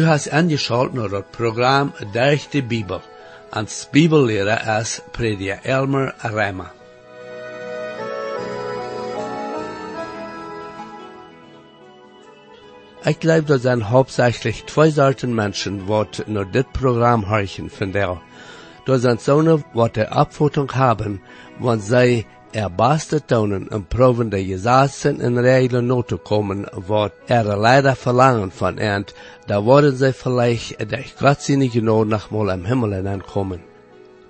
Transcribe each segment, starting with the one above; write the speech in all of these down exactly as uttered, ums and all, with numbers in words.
Du has angeschaut naar het programma Durch de Bijbel. Ons bibelleraar is prediker Elmer Reimer. Ik geloof dat zijn hauptsächlich twee soorten mensen wat naar dit programma horchen vinden. Dat zijn zonen wat de opvoeding hebben, want zij erbaste tonen en proven de gezagen en regelen na te komen wat er leider verlangen van hen, daar worden zij vielleicht de godzinnige nood nogmaals im Himmel aankomen.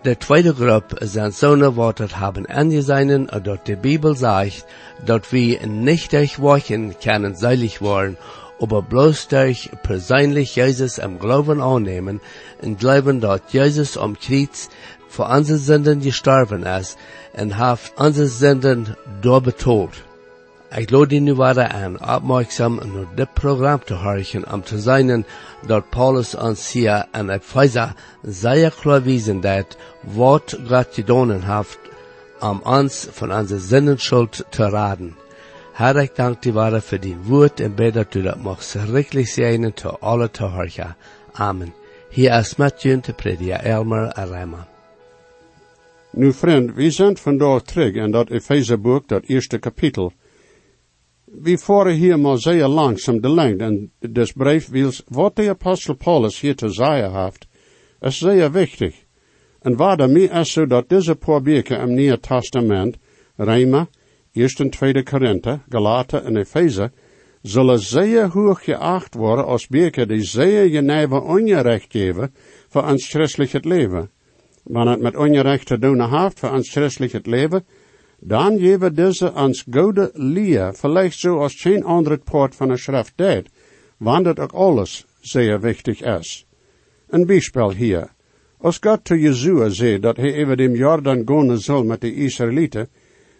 De tweede groep zijn zonen wat het hebben aangezien dat de Bibel zegt dat we niet durch Werken können selig worden, aber bloß durch persönlich Jesus im Glauben annehmen und glauben, dass Jesus am Kreuz für unsere Sünden gestorben ist und hat unsere Sünden dort betont. Ich lade die Nuvara an, aufmerksam nur das Programm zu hören, um zu sehen, dass Paulus uns hier in Epheser sehr klar wiesen hat, was Gott getan hat, um uns von unserer Sündenschuld zu retten. Herr, ich danke dir Ware für die Wort und bete, dass du das machst, richtig sein zu alle zu hören. Amen. Hier ist Matthew, der Prediger Elmer Reimer. Nu, vriend, we zijn vandaag terug in dat Epheserboek, dat eerste kapitel. We voeren hier maar zeer langzaam de lijn en des briefs, wat de apostel Paulus hier te zeggen heeft, is zeer wichtig. En waar daarmee is zo dat deze paar beken im Nieuwe Testament, Reimer, Eerste en Tweede Korinthe, Galate en Epheser, zullen zeer hoog geacht worden als beken die zeer geneve onrecht geven voor ons christelijk het leven. Wanneer het met onrecht te doen heeft voor ons christelijk het leven, dan geven deze ons goede leer, vielleicht zo als geen ander poort van de schrift deed, want het ook alles zeer wichtig is. Een bijspel hier. Als God te Josua zei dat hij over de Jordan gaan zal met de Israëlite,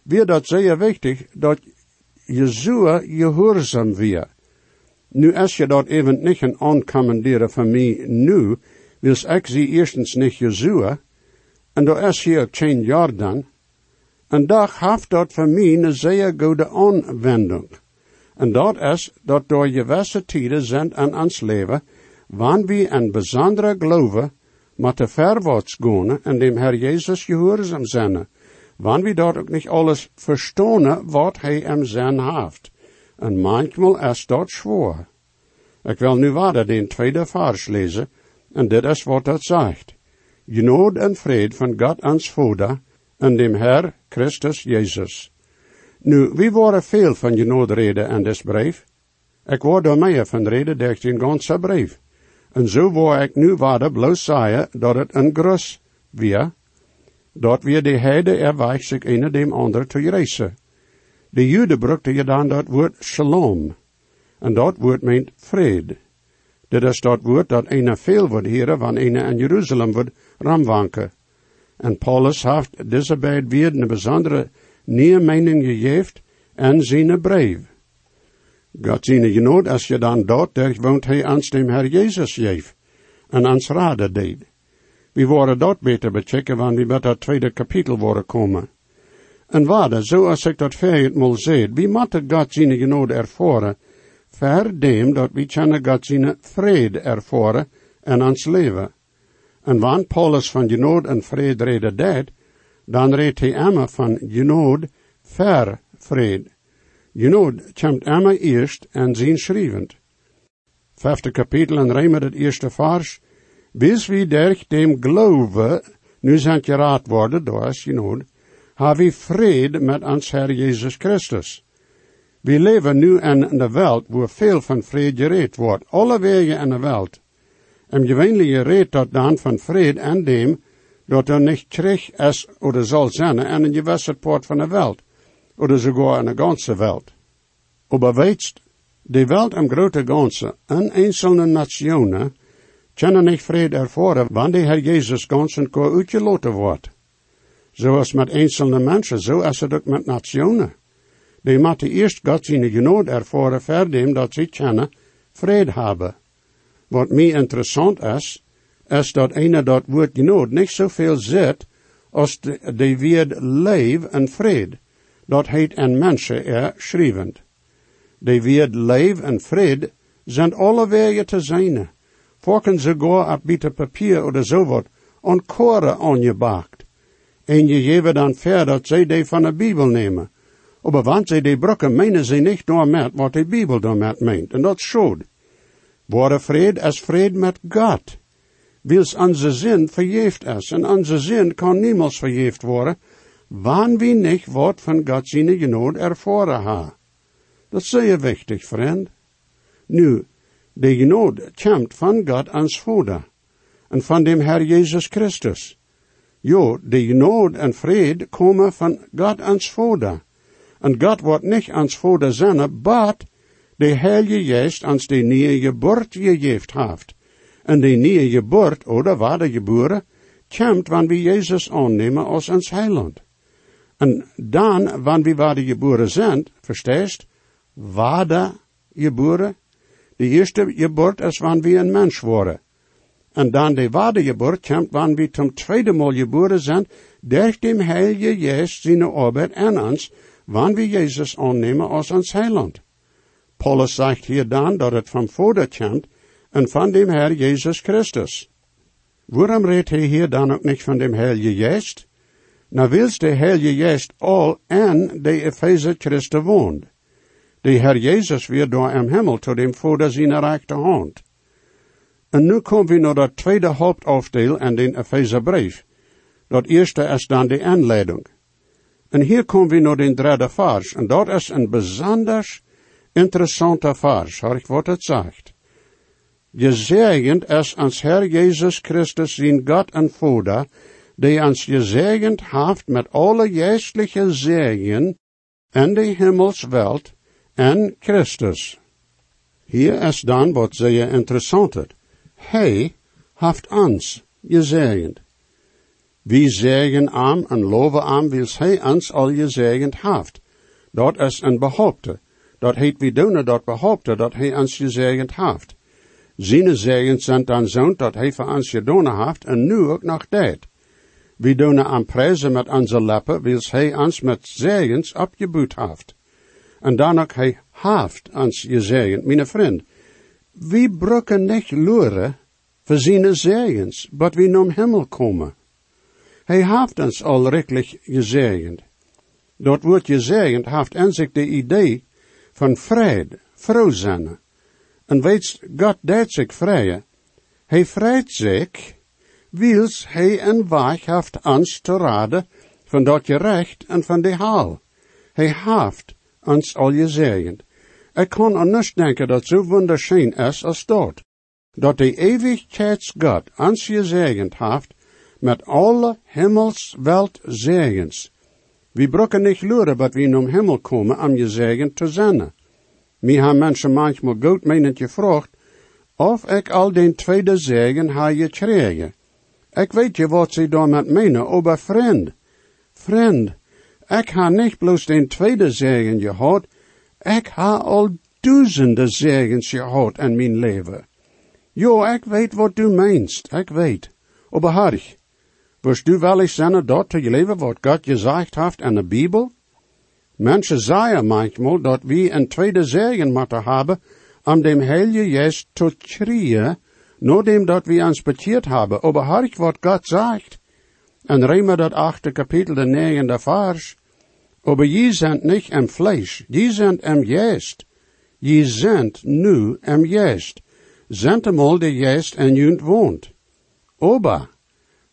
weer dat zeer wichtig dat Josua gehoorzaam weer. Nu is je dat even niet een aankommenderen van mij nu, wils ik zie eerstens niet Josua, en daar is hier ook geen Jordan, en daar heeft dat voor mij een zeer goede aanwending. En dat is dat door gewisse tijden zijn aan ons leven, wanneer we een bijzondere geloven, maar te verwaarts gaan en dem Herr Jezus gehoorzaam zijn, wanneer we dat ook niet alles verstaan wat hij hem zijn heeft. En manchmal is dat zwaar. Ik wil nu verder den tweede vers lezen, en dit is wat het zegt. Genade en vrede van God ons Vader en dem Herr Christus Jezus. Nu, wie waren veel van genade reden in dit brief? Ik word door mij van reden durch den ganse brief. En zo wou ik nu verder bloos zeggen dat het een grus weer, dat weer de heide erweich zich een dem ander te reizen. De Jude brukte je dan dat woord shalom, en dat woord meent vrede. Dit is dat woord dat ene veel wordt heren, wanneer ene in Jeruzalem wordt ramwanken. En Paulus heeft deze beide weer een bijzondere nieuwe mening gegeven en zijn brief. God zijn genade als je dan dat denkt, woont hij ons dem Herr Jezus geeft en ons raden deed. We worden dat beter bechecken wanneer we met dat tweede kapitel worden komen. En waarde, zoals ik dat verheet mal zei, wie moet het God zijn genade ervaren, verdem dat we kunnen God zijn vrede ervaren in ons leven. En wanneer Paulus van genade en vrede reden deed, dan redt hij immer van genade ver vrede. Genade komt immer eerst en zijn schrijvend. Vijfde kapitel en Reimer het eerste vers. Bis wie durch dem Glaube, nu zijn geraad worden, door is genade, hebben we vrede met ons Herr Jezus Christus. We leven nu in de wereld waar veel van vrede gereed wordt, alle wegen in de wereld. En gewoonlijk redt dat dan van vrede en dem, dat er niet terug is of zal zijn in een gewisse poort van de wereld, of sogar in de ganze wereld. Maar weet, de wereld im grote ganze en einzelne nationen kunnen niet vrede ervaren wanneer de Heer Jezus ganzen kan uitgeloten wordt. Zoals met einzelne mensen, zo is het ook met nationen. Die moeten eerst God zijn genade ervaren, verdem dat ze kunnen vrede hebben. Wat mij interessant is, is dat ene dat woord genade niet zoveel zit als de, de woord leef en vrede, dat heet en mensen er schrijvend. De woord leef en vrede zijn alle wegen te zijn, Vorken sogar ein bisschen Papier oder sowas und Chore angebackt. Und je gebe dann fair, dass sie die von der Bibel nehmen. Aber wenn sie die brücken, meinen sie nicht nur mit, was die Bibel damit meint. Und das schuld. Wahre Friede ist Friede mit Gott. Weil's unser Sinn verjeft ist. Und unser Sinn kann niemals verjeft worden, wann wir nicht Wort von Gott seine Gnade erfahren haben. Das ist sehr wichtig, Freund. Nu, die Gnade kommt von Gott ans Vater und von dem Herr Jesus Christus. Jo, die Gnade und Friede kommen von Gott ans Vater. Und Gott wird nicht ans Vater senden, but der Heilige Geist ans die neue Geburt gegeben hat. Und die neue Geburt, oder Wadergeburt, kommt, wenn wir Jesus annehmen als uns Heiland. Und dann, wenn wir Wadergeburt sind, verstehst, Wadergeburt, die erste Geburt ist, wenn wir ein Mensch wurden. Und dann die Wadergeburt kommt, wenn wir zum zweiten Mal geboren sind, durch dem Heiligen Geist seine Arbeit an uns, wann wir Jesus annehmen als uns Heiland. Paulus sagt hier dann, dass es vom Vater kommt und von dem Herr Jesus Christus. Warum redet er hier dann auch nicht von dem Heiligen Geist? Na, willst der Heilige Geist all in der Epheser Christi wohnt. Der Herr Jesus wird da im Himmel zu dem Vater seine rechte Hand. Und nun kommen wir noch der zweite Hauptaufteil in den Epheserbrief. Das erste ist dann die Einleitung. Und hier kommen wir noch den dritten Vers. Und dort ist ein besonders interessanter Vers. Hör ich, was es sagt. Gesegnet ist ans Herr Jesus Christus, sein Gott und Vater, der uns gesegnet haft mit alle geistlichen Segen in die Himmelswelt in Christus. Hier ist dann, was sehr interessant ist. Hij haft uns gesegnet. Wir sägen arm und loven arm, weil Hij uns all gesegnet haft. Dort ist ein Behaupte. Dort heet wie Döner dort behaupte, dort Hij uns gesegnet haft. Seine Segen sind dann so, dort Hij für uns gedonen haft und nu auch noch det. Wir donen am Preise mit unser Leppe, weil Hij uns mit Segens abgebüht haft. Und dann auch Hij haft uns gesegnet, meine Freund. Wir brücken nicht lure für seine Segens, but wir nom Himmel kommen. Hij haft uns all rechtlich gesegend. Dort wird gesegend, haft in sich die Idee von Friede, froh sein. Und weetst, Gott deed sich freien. Hij freit sich, wiels Hij een weg haft uns te raden van dat gerecht en van die haal. Hij haft uns all gesegend. Ik kan aan niets denken dat zo wunderschön is als dat. Dat de eeuwigheidsgod ons gezegend haft met alle himmelsweltzegens. We brücken nicht luren, wat we in den Himmel komen am gezegend te zijn. Mij hebben mensen manchmal goed menend gevraagd of ik al den tweede zegen ha gekregen. Ik weet je wat ze daar met menen, aber vriend, vriend, ik ha niet bloos den tweede zegen gehad. Ik ha al duizenden zegens gehad in mijn leven. Jo, ik weet wat du meinst, ik weet. Aber harch, wirst du wellig zijn dat te leven wat God gezegd heeft in de Bibel? Mensen zeggen manchmal dat we een tweede zegen moeten hebben om dem Heilige Geest te schreien, nadat dat we ons bekeerd hebben. Aber harch wat God zegt. En Reimer dat achte kapitel de negende vers. Aber je sind nicht im Fleisch, je sind im Geist. Je sind nu im Geist. Sind einmal der Geist in jünd wohnt. Aber,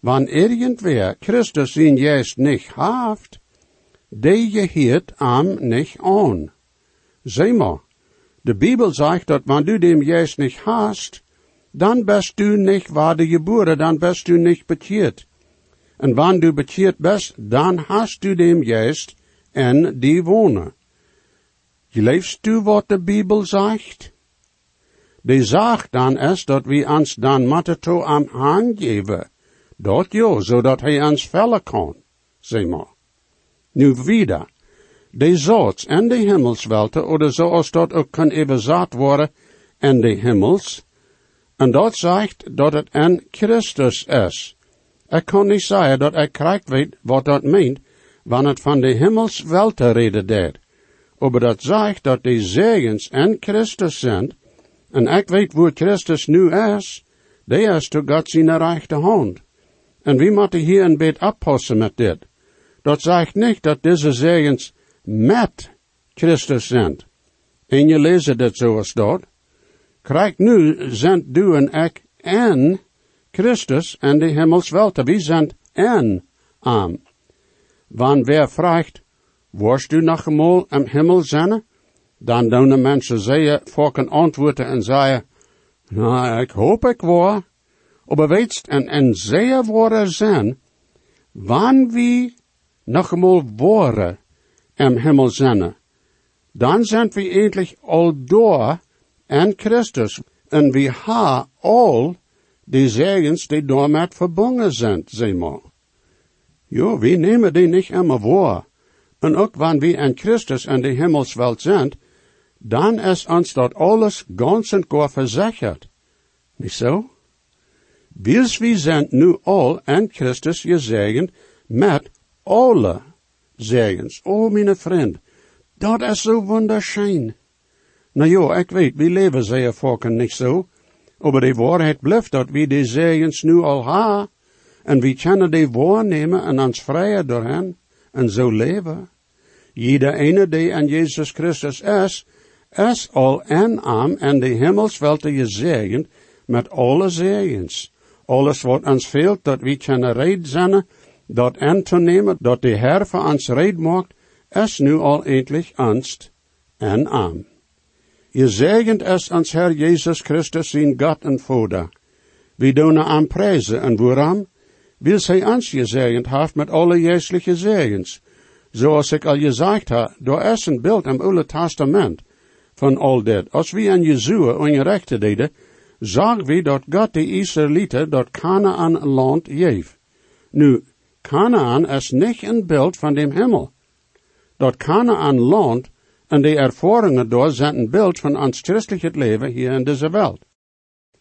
wann irgendwer Christus sein Geist nicht haft, der gehört am nicht an. Seh mal, die Bibel sagt, dass wenn du den Geist nicht hast, dann bist du nicht wahrgeboren, dann bist du nicht bekehrt. Und wann du bekehrt bist, dann hast du den Geist in die wohnen. Glaubst du, was die Bibel sagt? Die sagt dann ist, dass wir uns dann Mateto am Hang geben. Dort ja, so dass er uns fällen kann. Seh mal. Nu wieder. Die Sorts in die Himmelswelte, oder so als dort auch kann übersagt worden, in die Himmels. Und dort sagt, dass es in Christus ist. Ich kann nicht sagen, dass ich korrekt weiß, was das meint, wenn es von der Himmelswelte redet wird. Aber das sagt, dass die Segens in Christus sind. En ik weet waar Christus nu is, Det erste Gott seine rechte Hand. Und wir müssen hier ein bisschen abpassen mit dit. Das sagt nicht, dass diese Segens mit Christus sind. En je leest dit zoals dat. Krijg nu sind du en ik en Christus en de hemelswelte. Wie sind en am. Wann wer vraagt, wirst du noch einmal im Himmel zijn? Dan doen de mensen zeer volken antwoorden en zeggen, nou, ik hoop ik wel. Maar weet, en, en zeer worden zijn, wann we nog eenmaal worden im Himmel zijn, dan zijn we eindelijk al door en Christus. En we hebben al die zegens die daarmee verbonden zijn, zeg maar. Jo, we nemen die niet immer waar. En ook wanneer we in Christus in de hemelswelt zijn, dan is ons dat alles ganz en gar verzekerd. Niet zo? Wils wie zijn nu al in Christus gezegend met alle zegens. Oh, mijn vriend, dat is zo wunderschijn. Nou ja, ik weet, we leven zeer vaak niet zo, maar de waarheid blijft dat we die zegens nu al ha, en we kunnen die waarnemen en ons vrijer door hen, en zo leven. Jeder ene die aan Jezus Christus is, is al en arm en de hemelswelte gezegend met alle zegens. Alles wat ons veelt, dat we kunnen reed zijn, dat en te nemen, dat de Heer voor ons reed maakt, is nu al eindelijk ons en arm. Gezegend is ons Heer Jezus Christus zijn God en Vader. We doen aan prijzen en waarom? Wil zij ons gezegend heeft met alle geestelijke zegens. Zoals ik al gezegd heb, daar is een beeld in het Oude Testament van al dit. Als we aan Josua onrecht deden, zagen we dat God de Israëlite dat Kanaan land geeft. Nu, Kanaan is niet een beeld van de hemel. Dat Kanaan land en de ervaringen daar zijn een beeld van ons christelijk leven hier in deze wereld.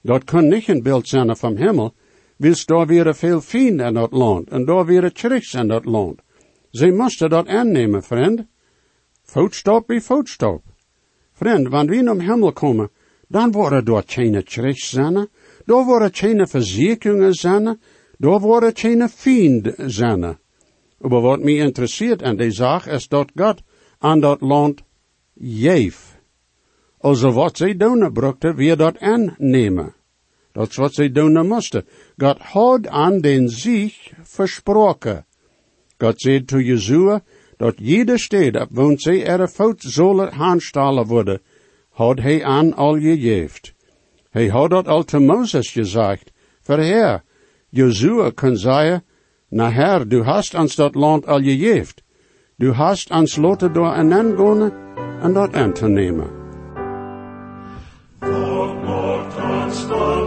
Dat kan niet een beeld zijn van hemel, wils daar weer veel vrienden in dat land, en daar weer churches in dat land. Ze moesten dat aannemen, vriend. Voetstap bij voetstap. Vriend, wanneer we om hemel komen, dan worden daar geen churches zijn, daar worden geen verzekeringen zijn, daar worden geen vrienden zijn. Maar wat mij interesseert aan die zaak is dat God aan dat land geeft. Also wat zij doen brukte, weer dat aannemen. Dat is wat zij doen moesten. God had aan den zich versproken. God zei to Josua, dat jede stede, op woont zij er voet zullen handstalen worden, had hij aan al gegeven. Hij had dat al te Moses gezegd. Verheer, Josua kan zeggen, na Herr, du hast ons dat land al gegeven. Du hast ons loten door en aangaan en dat aan te nemen.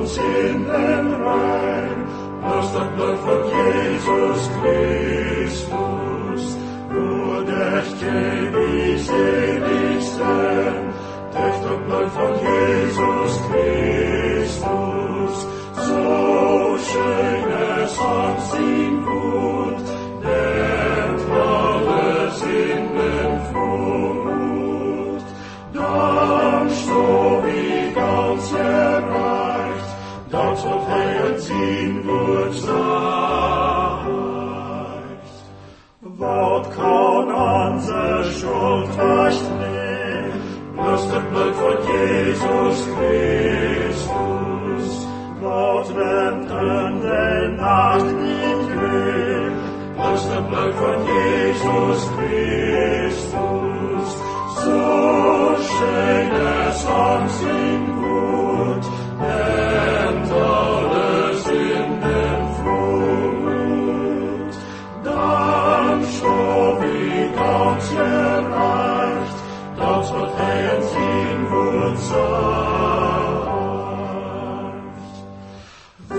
In den Rhein, aus der Blut von Jesus Christus, nur dich ewig selig sein, durch das Blut von Jesus Christus, so schön es uns ihm gut, nennt alles in den Vormut, dann so wie ganz herein, dat soll feiern ziehen gut reicht. Wort kann an sich Schuld recht nehmen, bloß das Blut von Jesus Christus. Wort wird in der Nacht nicht gehen, bloß das Blut von Jesus Christus. So schön es an sich gut, nennt alles in den Vormut, dann schon wie ganz gereicht, das wird Herrn sein Wort sagt.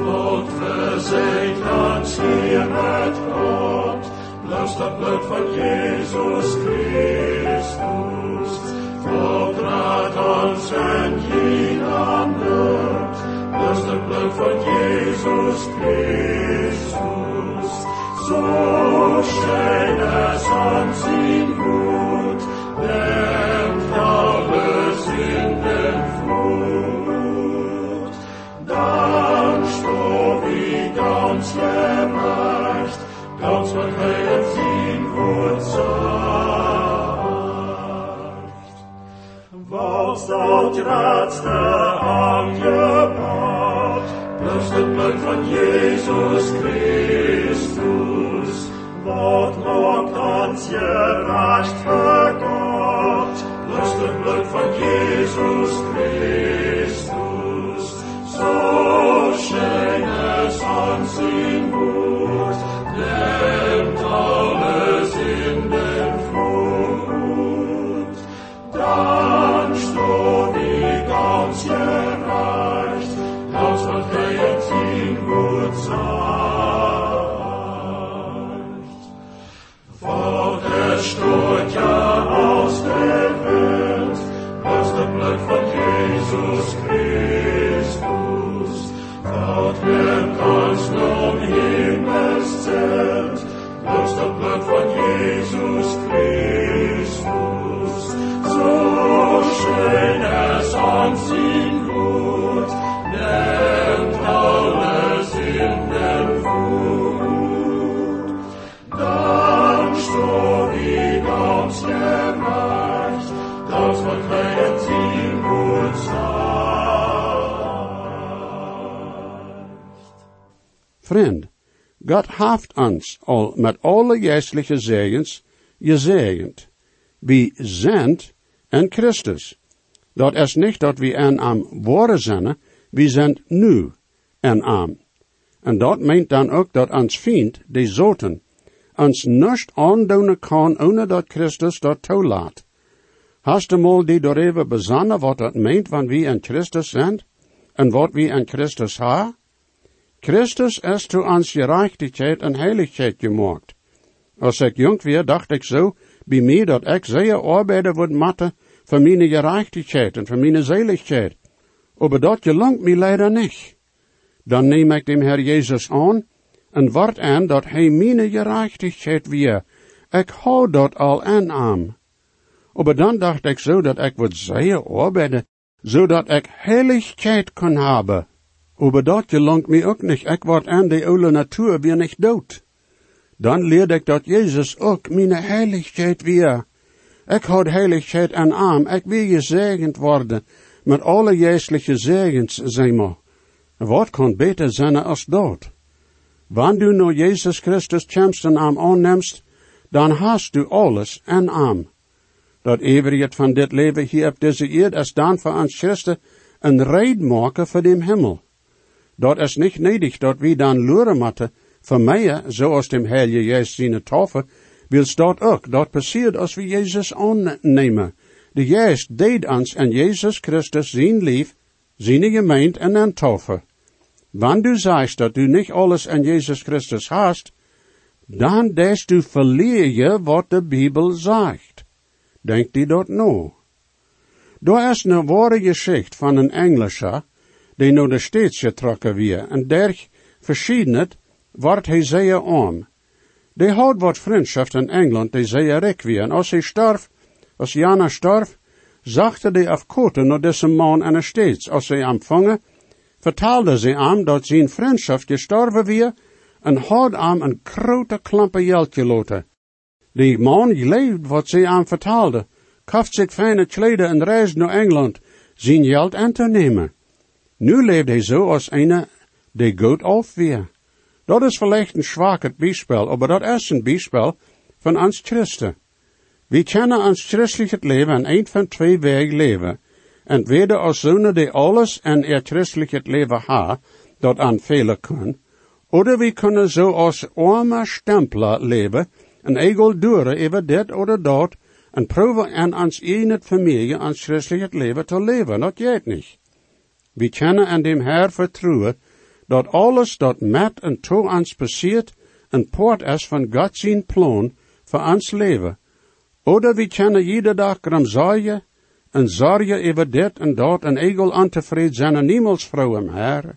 Wollt versehen uns hier mit Gott, bloß das Blut von Jesus Christus, vertrat uns in jeder Not, das der Blut von Jesus Christus, so schön es uns ihm gut, nimmt alles in den Vormut, dann tot bij het zien goed zacht. Was dat raadste aan je macht, blijft het bloed van Jezus Christus. Wat maakt ons je recht verkocht, blijft het bloed van Jezus Christus. Zo schijn es aan zijn woord. Nehmt alles in den Frucht, dann steht die ganze Reich, als man feiert ihn gut zeigt. Wort es steht ja aus der Welt, aus dem Blut von Jesus Christus, Gott nimmt uns nun Himmels Zelt, aus dem Blut von Jesus Christus. So schön es ansieht gut, nimmt alles in den Wut. Dann steht die ganze Reich, dass man feiert ihn gut sagt. Vriend, God heeft ons al met alle geestelijke zegens gezegend. We zijn in Christus. Dat is niet dat we en am worden zijn, we zijn nu en am. En dat meent dan ook dat ons vriend, die zoten, ons niet aandoen kan ohne dat Christus dat toelaat. Hast du mal die door even bezinnen wat dat meent wanneer we in Christus zijn en wat we in Christus hebben? Christus is toe ons gerechtigheid en heiligheid gemaakt. Als ik jong weer, dacht ik zo bij mij dat ik zeer arbeiden word matten voor mijn gerechtigheid en voor mijn zeligheid. Maar dat gelangt mij leider niet. Dan neem ik de Heer Jezus aan en word aan dat hij mijn gerechtigheid weer. Ik hou dat al aan aan. Maar dan dacht ik zo dat ik word zeer arbeiden, zodat ik heiligheid kan hebben. Over dat gelangt mij ook niet. Ik word aan die oude natuur weer niet dood. Dan leerde ik dat Jezus ook mijn heiligheid weer. Ik houd heiligheid aan arm. Ik wil gezegend worden met alle geestelijke zegens, zeg maar. Wat kan beter zijn als dat? Wanneer du nou Jezus Christus chemst en arm aanneemst, dan hast du alles aan arm. Dat eeuwigheid van dit leven hier op deze eerd is dan voor ons Christen een reid maken voor de hemel. Dat is niet nodig dat we dan luren moeten. Voor mij, zoals de Heilige Geest zijn tafel, wil dat ook. Dat passiert als we Jezus aannemen. De Geest deed ons en Jezus Christus zijn lief, zijn gemeente en een tafel. Wanneer du zegt dat du niet alles aan Jezus Christus hast, dan des du verlieren wat de Bijbel zegt. Denkt die dat nou? Daar is een ware geschicht van een Engelscher, die nou de steeds getrokken weer, en derg verschiedenheid wordt hij zeer arm. Die houdt wat vriendschap in Engeland, die zeer rijk weer, en als hij starf, als Jana starf, zachte die afkoten naar deze man en steeds, als hij ontvangen, vertelde ze hem dat zijn vriendschap gestorven weer, en had hem een grote klampe geld geloten. Die man leefde wat ze hem vertelde, kauft zich fijne kleden en reist naar Engeland, zijn geld aan te nemen. Nu leeft hij zo als een die goed af weer. Dat is vielleicht een zwak bijspel, maar dat is een bijspel van ons Christen. We kennen ons christelijk het leven en een van twee wegen leven. En weder als zonen die alles en er christelijk het leven ha, dat aanvelen kan, oder we kunnen zo als arme stempler leven en eigen duren even dit oder dat en proeven aan ons eigen familie ons christelijk het leven te leven. Dat jeet niet. We kunnen aan dem Herr vertrouwen dat alles dat met en toe ons passiert een poort is van God zijn plan voor ons leven. Oder we kunnen jeder dag gramzaaien en zorgen over dit en dat en egel ontevreden zijn en niemals vrouw hem Herr.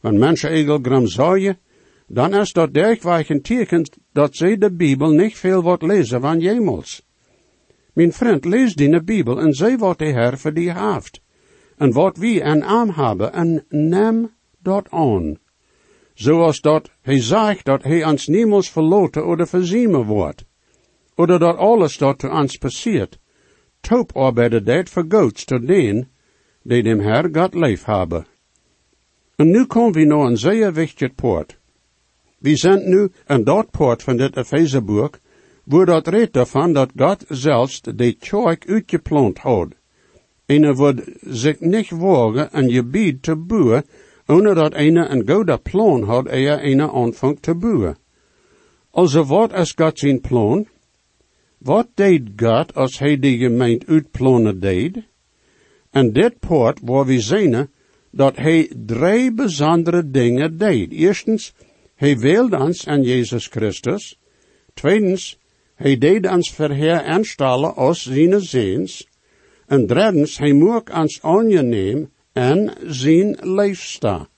Wanneer mensen egel gramzaaien, dan is dat dergelijk een teken dat zij de Bijbel niet veel wat lezen van jemals. Mijn vriend, lees die de Bijbel en zij wat de Herr voor die haft. En wat we en arm hebben, en neem dat aan. zoals dat hij zegt dat hij ans niemals verloten oder verzieme wordt, oder dat alles dat ans passiert, taub arbeidet dat voor Gods tot den, die dem Herr God lief hebben. En nu komen we naar een zeer wichtig poort. We zijn nu aan dat poort van dit Epheserboek, waar dat redt ervan dat God zelfs de kerk uitgeplant had. Einer wordt zich niet wagen een gebied te bouwen, ohne dat einer een goede plan had eer einer aanvangt te bouwen. Also wat is God zijn plan? Wat deed God als hij de gemeente uitplannen deed? En dit poort waar we zien dat hij drie bijzondere dingen deed. Eerstens, hij wilde ons aan Jezus Christus. Tweedens, hij deed ons verheer aanstellen als zijn zeens. En derdens, hij mocht ons aangeneem en zijn leefsta.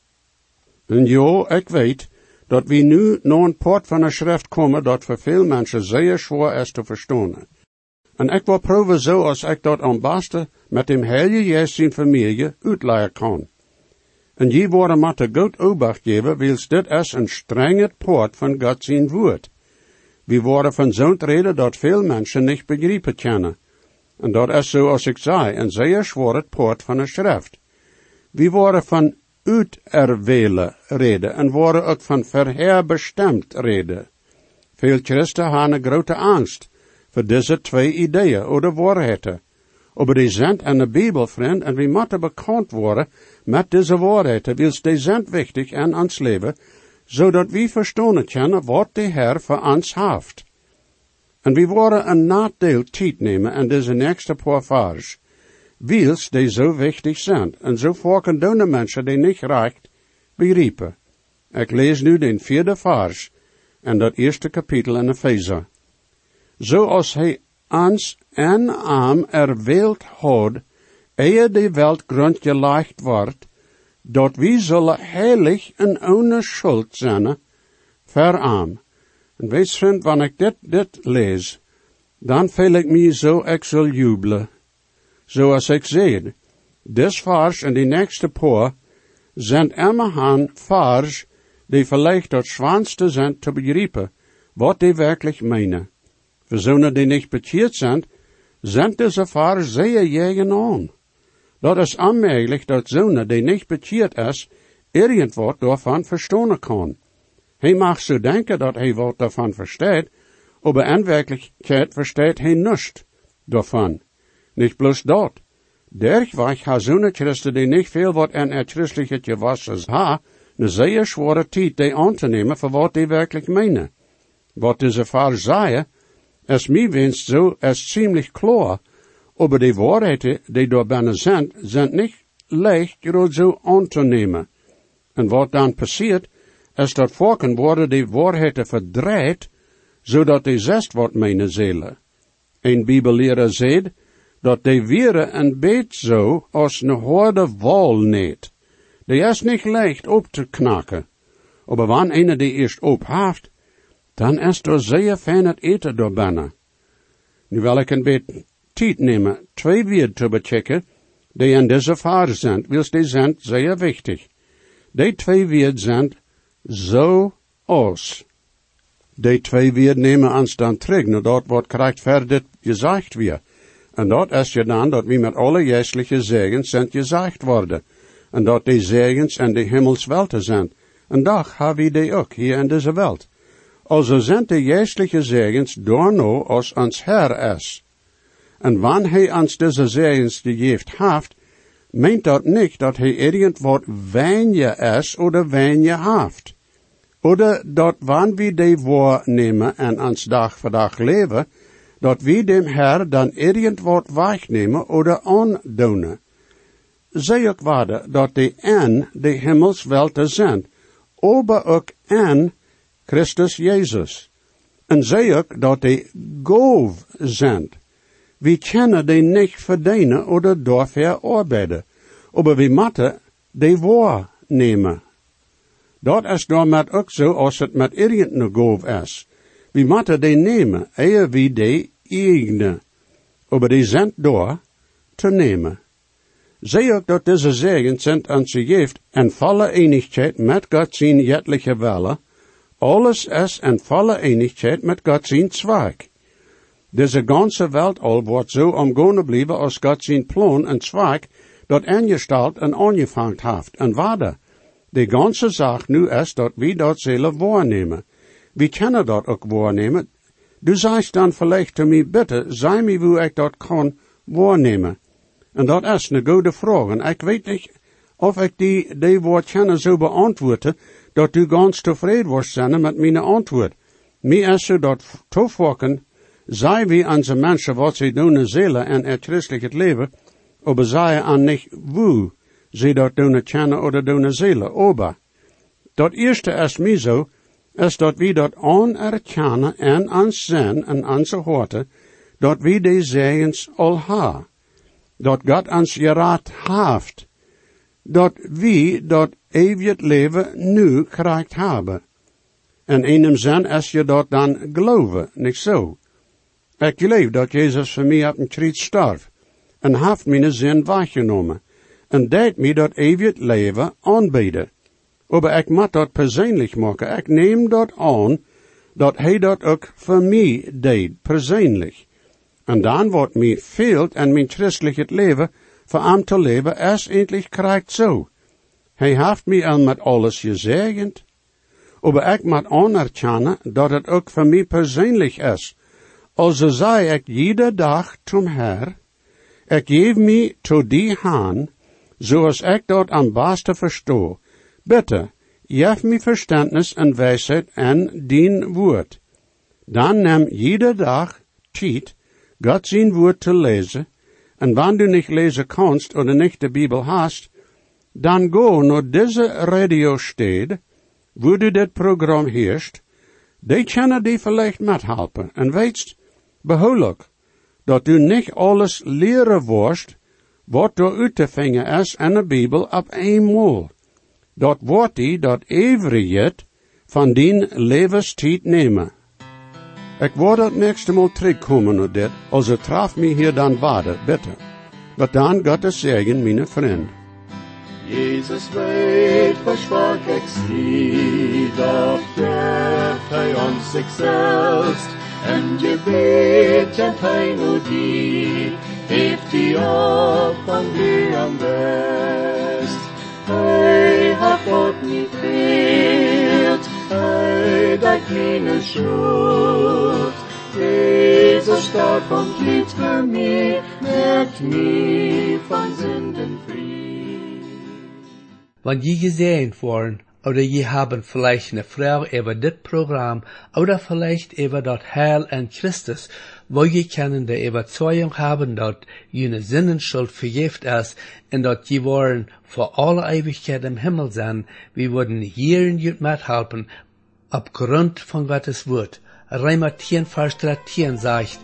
En ja, ik weet dat we nu naar een poort van de schrift komen dat voor veel mensen zeer zwaar is te verstaan. En ik wil proberen zo als ik dat aan baste met hem Heilige Jezus zijn familie uitleggen kan. En je worden maar te goed obacht geven, wils dit is een strenge poort van God zijn woord. We worden van zo'n reden dat veel mensen niet begrijpen kunnen. En dat is zoals ik zei, een zeer zware poort van de schrift. We worden van uiterwählen reden en worden ook van verheerbestemd reden. Veel christen hebben een grote angst voor deze twee ideeën of waarheden. Maar die zijn in de Bijbel, vriend, en we moeten bekend worden met deze waarheden, want die zijn wichtig in ons leven, zodat we verstaan kunnen wat de Heer voor ons heeft. En we worden een nadeel tijd nemen in deze nächste passage, wils die zo wichtig zijn, en zo vaak doen mensen die niet recht begrijpen. Ik lees nu den vierde vers en dat eerste kapitel in Epheser. Zoals hij ons en arm erwählt had, eer de welt grondgelegd wordt, dat we zullen heilig en ohne schuld zijn, ver arm. En wees vriend, wanneer ik dit, dit lees, dan voel ik mij zo, ik zal jubelen. Zoals ik zei, dit vers en die nächste paar zijn immerhin vers die vielleicht het zwaarste zijn te begrijpen, wat die werkelijk meinen. Voor zonen die niet bekeerd zijn, zijn deze vers zeer tegenaan. Dat is onmogelijk dat zonen die niet bekeerd is, irgendwas daarvan verstaan kan. Hij mag zo denken dat hij wat daarvan verstaat, maar in werkelijkheid verstaat hij niets daarvan. Niet bloß dat. Dergeweg ha zo'n christen die niet veel wat in het christelijke gewassen ha, een zeer zware tijd die aan te nemen voor wat die werkelijk meenen. Wat deze vers zei, is mij wenst zo, is ziemlich klar, maar die waarheden die daar binnen zijn, zijn niet leicht zo aan te nemen. En wat dan passiert, is dat volken worden die waarheden verdraaid, zodat die zest wordt mijn zielen. Een bibelleraar zegt dat die wieren een beet zo als een hoorde wal neemt. Die is niet leicht op te knakken. Maar wanneer ene die eerst ophaft, dan is er zeer fijn het eten door binnen. Nu wil ik een beetje tijd nemen, twee woorden te bechecken, die in deze vader zijn, want die zijn zeer wichtig. Die twee woorden zijn zo als. Die twee woorden nemen ons dan terug, naar dat wat krijgt verder gezegd weer. En dat is je dan dat we met alle geestelijke zegens zijn gezegd worden. En dat die zegens in de hemelswelte zijn. En dat hebben we die ook hier in deze wereld. Also zijn de geestelijke zegens doorno als ons Heer is. En wanneer hij ons deze zegens gegeven heeft, meent dat niet dat hij irgendwas weinig is oder weinig heeft. Oder dat wanneer we die waarnemen en ons dag voor dag leven, dat we dem Herr dan irgendwas wegnemen oder aandonen. Zij ook waarde dat die en de hemelswelte zijn, aber ook en Christus Jezus. En zij ook dat die goof zijn. We kunnen die niet verdienen oder daarvoor arbeiden, aber we moeten die waarnemen. Dat is daarmee ook zo als het met irgendeine goof is. We moeten die nemen, eer we die eigenen, aber die zijn door te nemen. Seht auch, dass diese Segen sind an sie gift, in voller Einigkeit mit Gott sein jettliche Welle. Alles ist in voller Einigkeit mit Gott sein Zweck. Diese ganze Welt all wird so umgangen bleiben, als Gott sein Plan und Zweck dort angestalt und angefangen hat. Und warte, die ganze Sache nu ist, dass wir dort Seele wahrnehmen. Wir können dort auch wahrnehmen. Du sagst dann vielleicht zu mir, bitte, sei mir, wo ich dort kann, wahrnehmen. Und dort ist eine gute Frage. Und ich weiß nicht, ob ich die, die Wort kann so beantworten, dass du ganz zufrieden wirst sein mit meiner Antwort. Mir ist so dort zuvorkommen, sei wie an den Menschen, was sie tun in Seele und ihr christliches Leben, aber sei an nicht, wo sie dort tun können oder tun in Seele. Aber das erste ist mir so, ist, dass wir dort anerkennen und ans Sehen und ans Horten, dass wir die Segens all haben, dass Gott ans Gerat haft, dass wir das ewige Leben nu kriegt haben. In einem Sinn ist je dort dann Glaube, nicht so. Ich glaube, dass Jesus für mich auf dem Kreuz starb und hat meine Sinn weggenommen und deit mir das ewige Leben anbieten. Aber ich muss das persönlich machen. Ich nehme dort an, dass er das auch für mich deed, persönlich. Und dann wird mir fehlt an mein christliches Leben, für am zu leben, erst endlich kriegt so. Er hat mir al mit alles gesegnet, aber ich muss anerkennen, dass es auch für mich persönlich ist. Also sei ich jeden Tag zum Herr, ich gebe mich zu die Hand, so als ich dort am besten verstehe. Bitte, gib mir Verständnis und Weisheit an dein Wort. Dann nimm jeden Tag Zeit, Gott sein Wort zu lesen, und wenn du nicht lesen kannst oder nicht die Bibel hast, dann go nur diese Radio steht, wo du das Programm hörst, die können dir vielleicht mithelfen. Und weißt, beholig, dass du nicht alles lehren wirst, was du uitgefangen ist in der Bibel ab einmal. Dort wird die dort Ewigkeit von din Lebenszeit nehmen. Ich werde das nächste Mal zurückkommen und das, also traf mich hier dann weiter, bitte. Und dann Gottes Segen, meine Freund. Jesus weet versprach ich sie, doch dürft er uns sich selbst, und Gebet und Heil nur die, hebt die auf an die am West. Hij hat Gott nie fehlt, Hij deigt meine Schuld. Jesus starb und lieb für mich, merkt nie von Sünden frei. Wenn je gesehen worden, oder je haben vielleicht eine Frau über das Programm, oder vielleicht über das Heil an Christus, wo je können die Überzeugung haben, dass jene Sinnenschuld vergift ist und dass je wollen vor aller Ewigkeit im Himmel sein, wir würden hier in Jut mithelfen, aufgrund von Gottes Wort. Reimer zehn, Vers dreizehn sagt,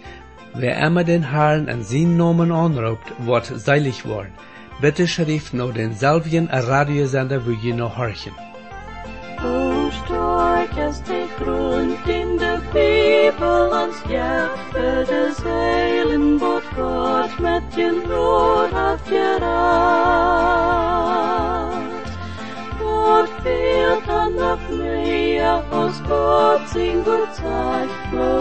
wer immer den Herrn an seinen Namen anruft, wird selig worden. Bitte schrift noch denselben Radiosender, wo je noch horchen. O stark ist der Grund, den die Bibel uns gibt, für das Heilen, was Gott mit den Not hat gerat. Gott fehlt dann noch mehr, als Gott sein Gott zeigt.